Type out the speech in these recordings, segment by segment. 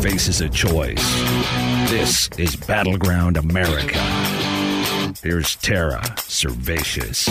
Faces a choice. This is Battleground America. Here's Tara Servatius.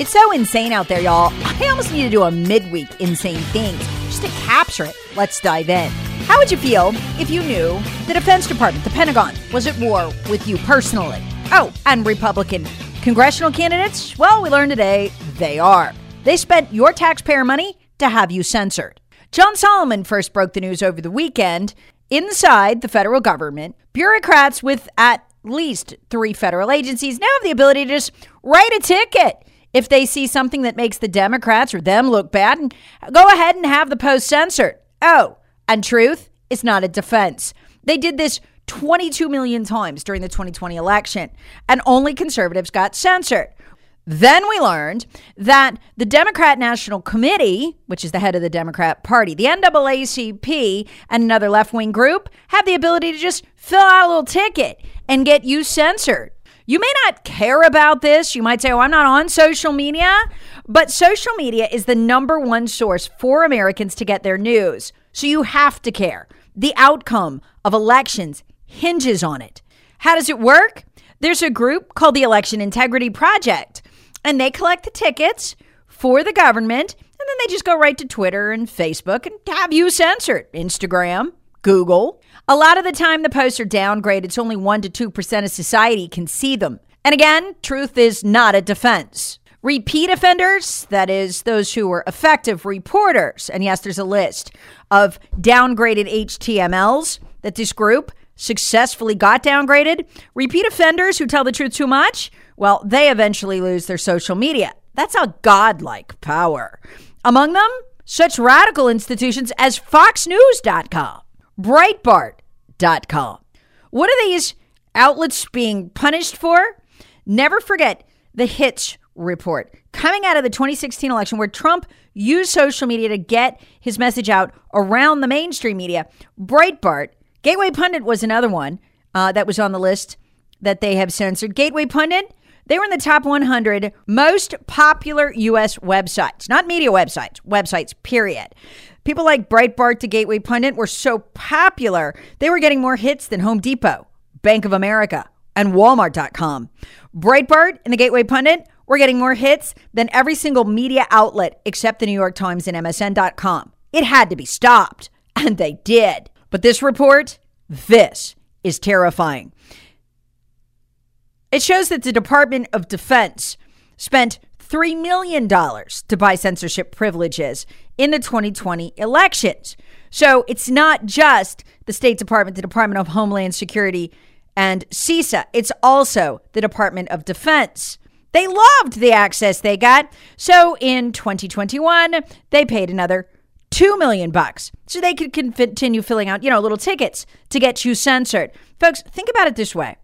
It's so insane out there, y'all. I almost need to do a midweek insane thing just to capture it. Let's dive in. How would you feel if you knew the Defense Department, the Pentagon, was at war with you personally? Oh, and Republican congressional candidates? Well, we learned today they are. They spent your taxpayer money to have you censored. John Solomon first broke the news over the weekend. Inside the federal government, bureaucrats with at least 3 federal agencies now have the ability to just write a ticket if they see something that makes the Democrats or them look bad, and go ahead and have the post censored. Oh, and truth is not a defense. They did this 22 million times during the 2020 election, and only conservatives got censored. Then we learned that the Democrat National Committee, which is the head of the Democrat Party, the NAACP, and another left-wing group have the ability to just fill out a little ticket and get you censored. You may not care about this. You might say, oh, I'm not on social media. But social media is the number one source for Americans to get their news. So you have to care. The outcome of elections hinges on it. How does it work? There's a group called the Election Integrity Project. And they collect the tickets for the government, and then they just go right to Twitter and Facebook and have you censored. Instagram, Google. A lot of the time, the posts are downgraded. It's only 1% to 2% of society can see them. And again, truth is not a defense. Repeat offenders, that is, those who were effective reporters. And yes, there's a list of downgraded HTMLs that this group successfully got downgraded. Repeat offenders who tell the truth too much, well, they eventually lose their social media. That's a godlike power. Among them, such radical institutions as FoxNews.com, Breitbart.com. What are these outlets being punished for? Never forget the Hitch report coming out of the 2016 election, where Trump used social media to get his message out around the mainstream media. Breitbart, Gateway Pundit was another one that was on the list that they have censored. Gateway Pundit, they were in the top 100 most popular U.S. websites, not media websites, websites, period. People like Breitbart to Gateway Pundit were so popular, they were getting more hits than Home Depot, Bank of America, and Walmart.com. Breitbart and the Gateway Pundit were getting more hits than every single media outlet except the New York Times and MSN.com. It had to be stopped, and they did. But this report, this is terrifying. It shows that the Department of Defense spent $3 million to buy censorship privileges in the 2020 elections. So it's not just the State Department, the Department of Homeland Security, and CISA. It's also the Department of Defense. They loved the access they got. So in 2021, they paid another $2 million so they could continue filling out, little tickets to get you censored. Folks, think about it this way.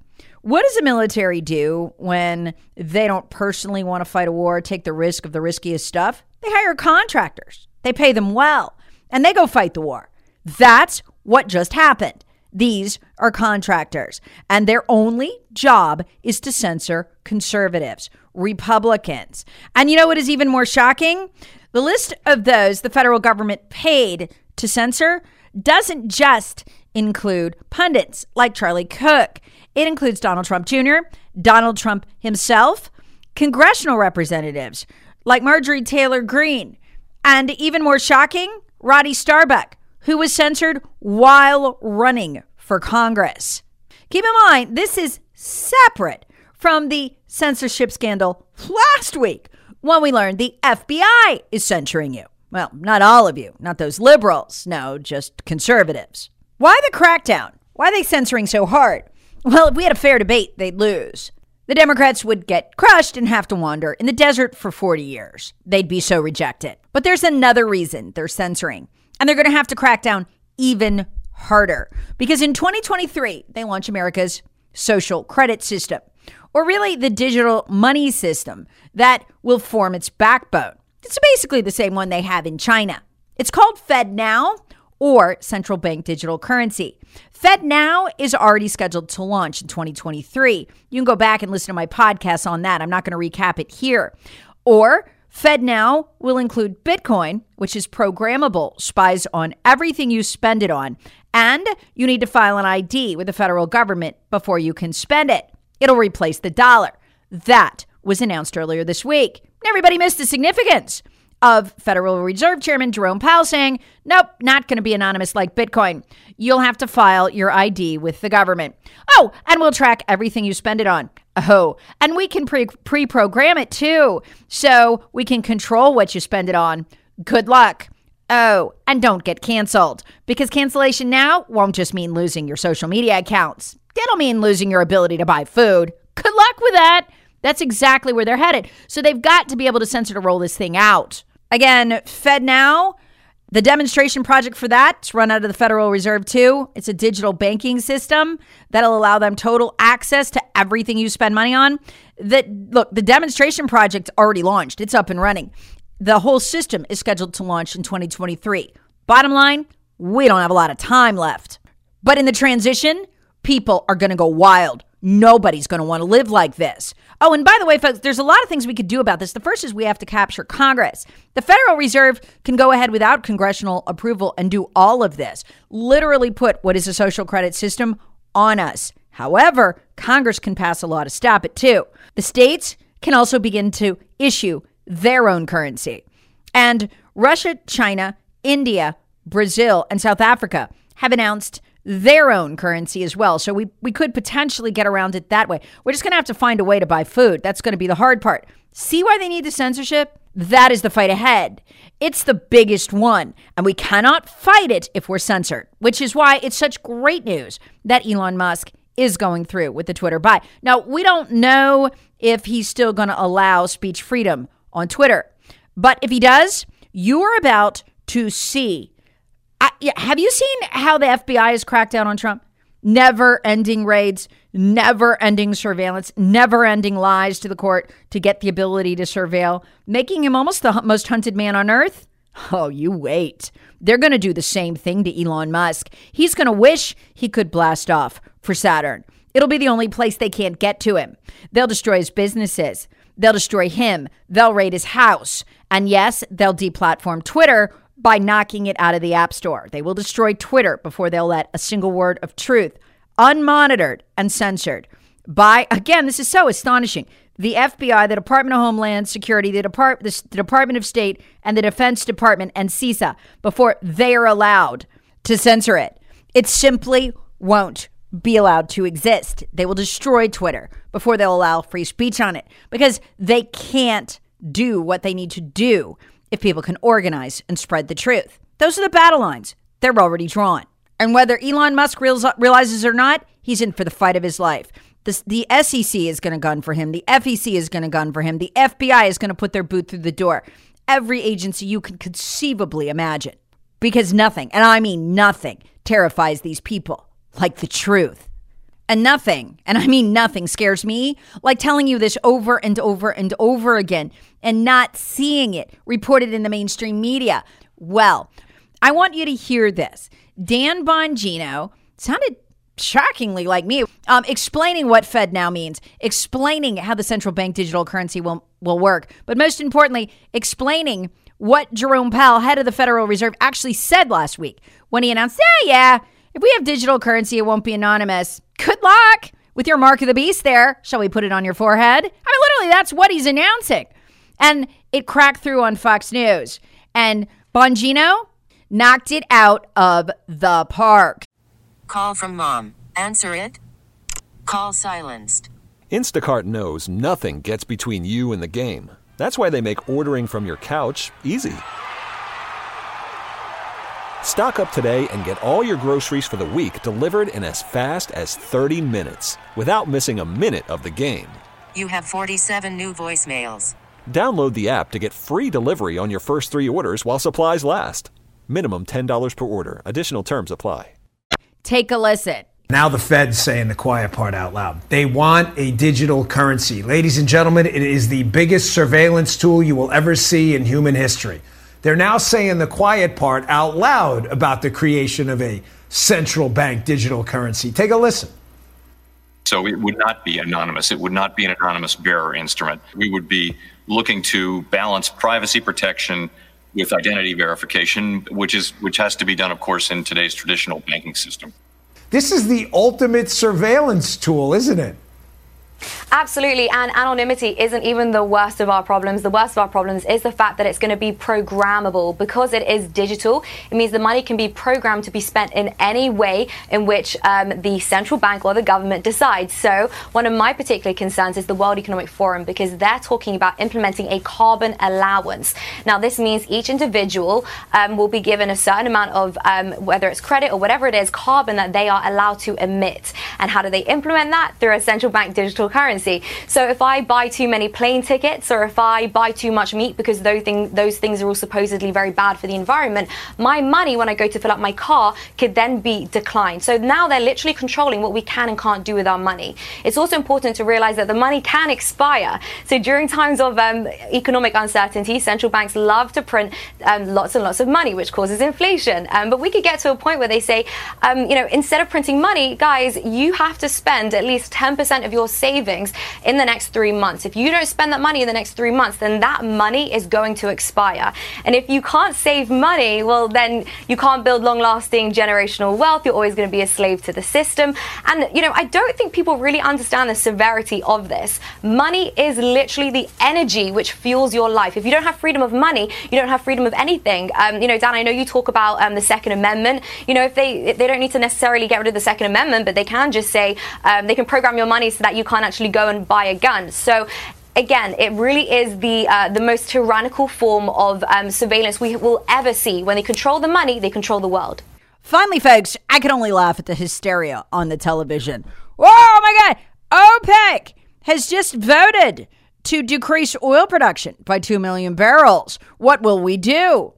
What does the military do when they don't personally want to fight a war, take the risk of the riskiest stuff? They hire contractors. They pay them well, and they go fight the war. That's what just happened. These are contractors, and their only job is to censor conservatives, Republicans. And you know what is even more shocking? The list of those the federal government paid to censor doesn't just include pundits like Charlie Kirk. It includes Donald Trump Jr., Donald Trump himself, congressional representatives like Marjorie Taylor Greene, and even more shocking, Roddy Starbuck, who was censored while running for Congress. Keep in mind, this is separate from the censorship scandal last week when we learned the FBI is censoring you. Well, not all of you, not those liberals. No, just conservatives. Why the crackdown? Why are they censoring so hard? Well, if we had a fair debate, they'd lose. The Democrats would get crushed and have to wander in the desert for 40 years. They'd be so rejected. But there's another reason they're censoring, and they're going to have to crack down even harder, because in 2023, they launch America's social credit system, or really the digital money system that will form its backbone. It's basically the same one they have in China. It's called FedNow, or central bank digital currency. FedNow is already scheduled to launch in 2023. You can go back and listen to my podcast on that. I'm not going to recap it here. Or FedNow will include Bitcoin, which is programmable, spies on everything you spend it on, and you need to file an ID with the federal government before you can spend it. It'll replace the dollar. That was announced earlier this week. Everybody missed the significance of Federal Reserve Chairman Jerome Powell saying, nope, not going to be anonymous like Bitcoin. You'll have to file your ID with the government. Oh, and we'll track everything you spend it on. Oh, and we can pre-program it too, so we can control what you spend it on. Good luck. Oh, and don't get canceled, because cancellation now won't just mean losing your social media accounts. It'll mean losing your ability to buy food. Good luck with that. That's exactly where they're headed. So they've got to be able to censor to roll this thing out. Again, FedNow, the demonstration project for that, it's run out of the Federal Reserve too. It's a digital banking system that'll allow them total access to everything you spend money on. Look, the demonstration project already launched. It's up and running. The whole system is scheduled to launch in 2023. Bottom line, we don't have a lot of time left. But in the transition, people are going to go wild. Nobody's going to want to live like this. Oh, and by the way, folks, there's a lot of things we could do about this. The first is we have to capture Congress. The Federal Reserve can go ahead without congressional approval and do all of this, literally put what is a social credit system on us. However, Congress can pass a law to stop it too. The states can also begin to issue their own currency. And Russia, China, India, Brazil, and South Africa have announced their own currency as well. So we could potentially get around it that way. We're just going to have to find a way to buy food. That's going to be the hard part. See why they need the censorship? That is the fight ahead. It's the biggest one, and we cannot fight it if we're censored, which is why it's such great news that Elon Musk is going through with the Twitter buy. Now, we don't know if he's still going to allow speech freedom on Twitter, but if he does, you are about to see. Have you seen how the FBI has cracked down on Trump? Never-ending raids, never-ending surveillance, never-ending lies to the court to get the ability to surveil, making him almost the most hunted man on earth? Oh, you wait. They're going to do the same thing to Elon Musk. He's going to wish he could blast off for Saturn. It'll be the only place they can't get to him. They'll destroy his businesses. They'll destroy him. They'll raid his house. And yes, they'll deplatform Twitter by knocking it out of the App Store. They will destroy Twitter before they'll let a single word of truth, unmonitored and censored by, again, this is so astonishing, the FBI, the Department of Homeland Security, the Department of State, and the Defense Department, and CISA, before they are allowed to censor it. It simply won't be allowed to exist. They will destroy Twitter before they'll allow free speech on it, because they can't do what they need to do if people can organize and spread the truth. Those are the battle lines. They're already drawn. And whether Elon Musk realizes or not, he's in for the fight of his life. The SEC is going to gun for him. The FEC is going to gun for him. The FBI is going to put their boot through the door. Every agency you can conceivably imagine. Because nothing, and I mean nothing, terrifies these people like the truth. And nothing, and I mean nothing, scares me like telling you this over and over and over again and not seeing it reported in the mainstream media. Well, I want you to hear this. Dan Bongino sounded shockingly like me, explaining what FedNow means, explaining how the central bank digital currency will work, but most importantly, explaining what Jerome Powell, head of the Federal Reserve, actually said last week when he announced, if we have digital currency, it won't be anonymous. Good luck with your mark of the beast there. Shall we put it on your forehead? I mean, literally, that's what he's announcing. And it cracked through on Fox News. And Bongino knocked it out of the park. Call from mom. Answer it. Call silenced. Instacart knows nothing gets between you and the game. That's why they make ordering from your couch easy. Stock up today and get all your groceries for the week delivered in as fast as 30 minutes without missing a minute of the game. You have 47 new voicemails. Download the app to get free delivery on your first 3 orders while supplies last. Minimum $10 per order. Additional terms apply. Take a listen. Now the Fed's saying the quiet part out loud. They want a digital currency. Ladies and gentlemen, it is the biggest surveillance tool you will ever see in human history. They're now saying the quiet part out loud about the creation of a central bank digital currency. Take a listen. So it would not be anonymous. It would not be an anonymous bearer instrument. We would be looking to balance privacy protection with identity verification, which has to be done, of course, in today's traditional banking system. This is the ultimate surveillance tool, isn't it? Absolutely. And anonymity isn't even the worst of our problems. The worst of our problems is the fact that it's going to be programmable. Because it is digital, it means the money can be programmed to be spent in any way in which the central bank or the government decides. So one of my particular concerns is the World Economic Forum, because they're talking about implementing a carbon allowance. Now, this means each individual will be given a certain amount of, whether it's credit or whatever it is, carbon that they are allowed to emit. And how do they implement that? Through a central bank digital currency. So if I buy too many plane tickets, or if I buy too much meat, because those things are all supposedly very bad for the environment, my money when I go to fill up my car could then be declined. So now they're literally controlling what we can and can't do with our money. It's also important to realize that the money can expire. So during times of economic uncertainty, central banks love to print lots and lots of money, which causes inflation. But we could get to a point where they say, instead of printing money, guys, you have to spend at least 10% of your savings in the next 3 months. If you don't spend that money in the next 3 months, then that money is going to expire. And if you can't save money, well, then you can't build long-lasting generational wealth. You're always going to be a slave to the system. And, I don't think people really understand the severity of this. Money is literally the energy which fuels your life. If you don't have freedom of money, you don't have freedom of anything. Dan, I know you talk about the Second Amendment. If they don't need to necessarily get rid of the Second Amendment, but they can just say they can program your money so that you can't actually go and buy a gun. So again, it really is the most tyrannical form of surveillance we will ever see. When they control the money, they control the world. Finally, folks, I can only laugh at the hysteria on the television. Oh my God! OPEC has just voted to decrease oil production by 2 million barrels. What will we do?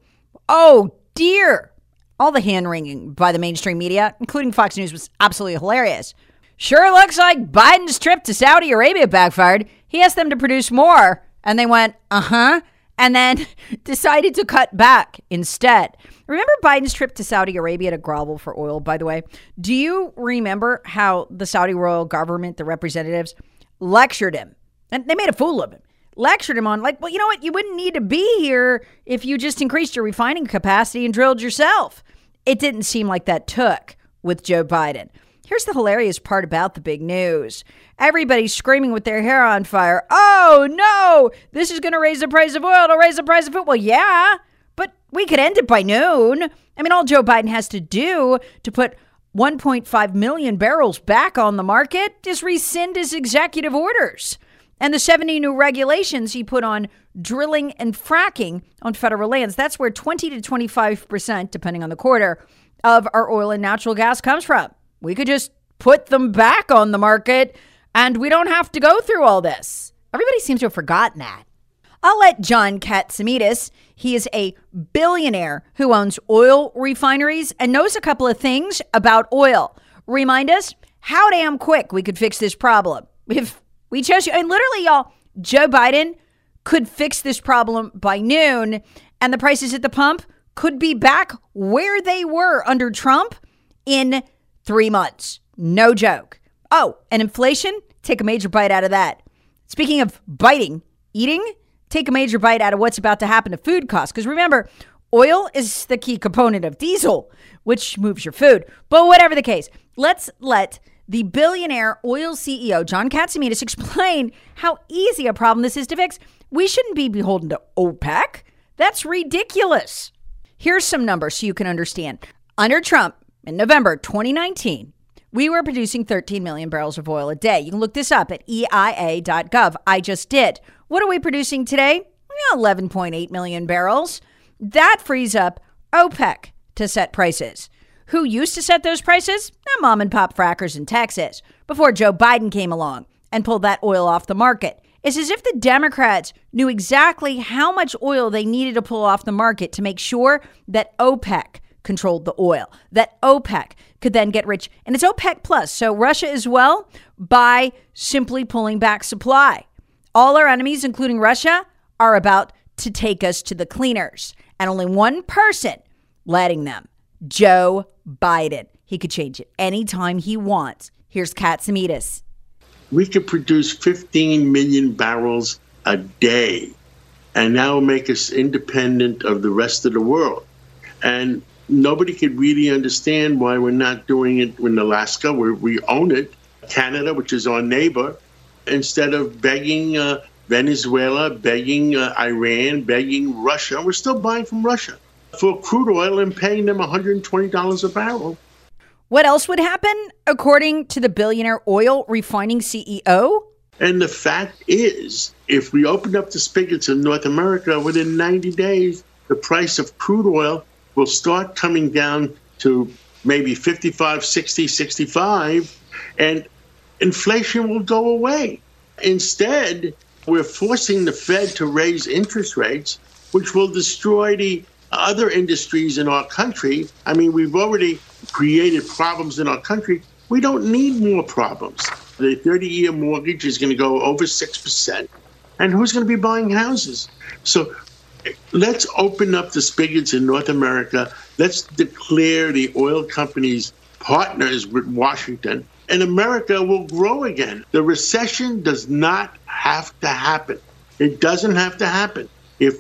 Oh dear! All the hand-wringing by the mainstream media, including Fox News, was absolutely hilarious. Sure looks like Biden's trip to Saudi Arabia backfired. He asked them to produce more, and they went, and then decided to cut back instead. Remember Biden's trip to Saudi Arabia to grovel for oil, by the way? Do you remember how the Saudi royal government, the representatives, lectured him? And they made a fool of him. Lectured him on, you know what? You wouldn't need to be here if you just increased your refining capacity and drilled yourself. It didn't seem like that took with Joe Biden. Here's the hilarious part about the big news. Everybody's screaming with their hair on fire. Oh, no, this is going to raise the price of oil. It'll raise the price of food. Well, yeah, but we could end it by noon. All Joe Biden has to do to put 1.5 million barrels back on the market is rescind his executive orders and the 70 new regulations he put on drilling and fracking on federal lands. That's where 20 to 25%, depending on the quarter, of our oil and natural gas comes from. We could just put them back on the market and we don't have to go through all this. Everybody seems to have forgotten that. I'll let John Catsimatidis, he is a billionaire who owns oil refineries and knows a couple of things about oil, remind us how damn quick we could fix this problem. If we chose you, and literally, y'all, Joe Biden could fix this problem by noon and the prices at the pump could be back where they were under Trump in 3 months. No joke. Oh, and inflation? Take a major bite out of that. Speaking of eating, take a major bite out of what's about to happen to food costs. Because remember, oil is the key component of diesel, which moves your food. But whatever the case, let's let the billionaire oil CEO, John Catsimatidis, explain how easy a problem this is to fix We shouldn't be beholden to OPEC. That's ridiculous. Here's some numbers so you can understand. Under Trump, in November 2019, we were producing 13 million barrels of oil a day. You can look this up at EIA.gov. I just did. What are we producing today? 11.8 million barrels. That frees up OPEC to set prices. Who used to set those prices? Mom and pop frackers in Texas before Joe Biden came along and pulled that oil off the market. It's as if the Democrats knew exactly how much oil they needed to pull off the market to make sure that OPEC controlled the oil, that OPEC could then get rich. And it's OPEC plus, so Russia as well, by simply pulling back supply. All our enemies, including Russia, are about to take us to the cleaners. And only one person letting them, Joe Biden. He could change it anytime he wants. Here's Catsimatidis. We could produce 15 million barrels a day, and that will make us independent of the rest of the world. And nobody could really understand why we're not doing it in Alaska, where we own it, Canada, which is our neighbor, instead of begging Venezuela, begging Iran, begging Russia. We're still buying from Russia for crude oil and paying them $120 a barrel. What else would happen, according to the billionaire oil refining CEO? And the fact is, if we open up the spigots in North America, within 90 days, the price of crude oil will start coming down to maybe 55, 60, 65, and inflation will go away. Instead, we're forcing the Fed to raise interest rates, which will destroy the other industries in our country. I mean, we've already created problems in our country. We don't need more problems. The 30-year mortgage is going to go over 6%. And who's going to be buying houses? So let's open up the spigots in North America. Let's declare the oil companies partners with Washington. And America will grow again. The recession does not have to happen. It doesn't have to happen. If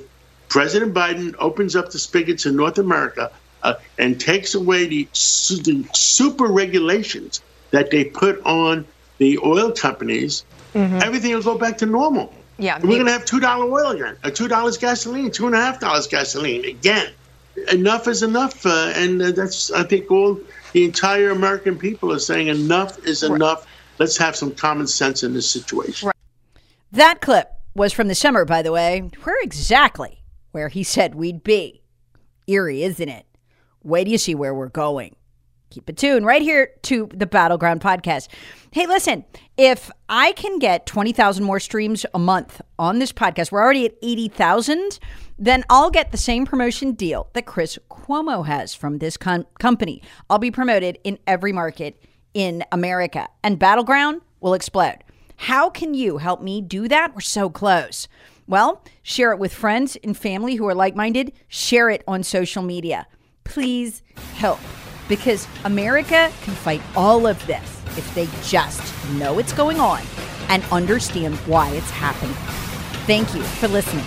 President Biden opens up the spigots in North America and takes away the super regulations that they put on the oil companies, everything will go back to normal. Yeah, we're going to have $2 oil again, $2 gasoline, $2.50 gasoline again. Enough is enough. And that's, I think, all the entire American people are saying enough is enough. Right. Let's have some common sense in this situation. Right. That clip was from the summer, by the way. Where exactly? Where he said we'd be. Eerie, isn't it? Wait till you see where we're going. Keep it tuned right here to the Battleground Podcast. Hey, listen, if I can get 20,000 more streams a month on this podcast, we're already at 80,000, then I'll get the same promotion deal that Chris Cuomo has from this company. I'll be promoted in every market in America, and Battleground will explode. How can you help me do that? We're so close. Well, share it with friends and family who are like-minded. Share it on social media. Please help, because America can fight all of this if they just know what's going on and understand why it's happening. Thank you for listening.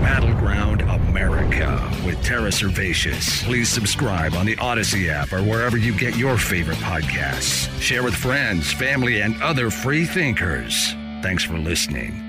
Battleground America with Tara Servatius. Please subscribe on the Odyssey app or wherever you get your favorite podcasts. Share with friends, family, and other free thinkers. Thanks for listening.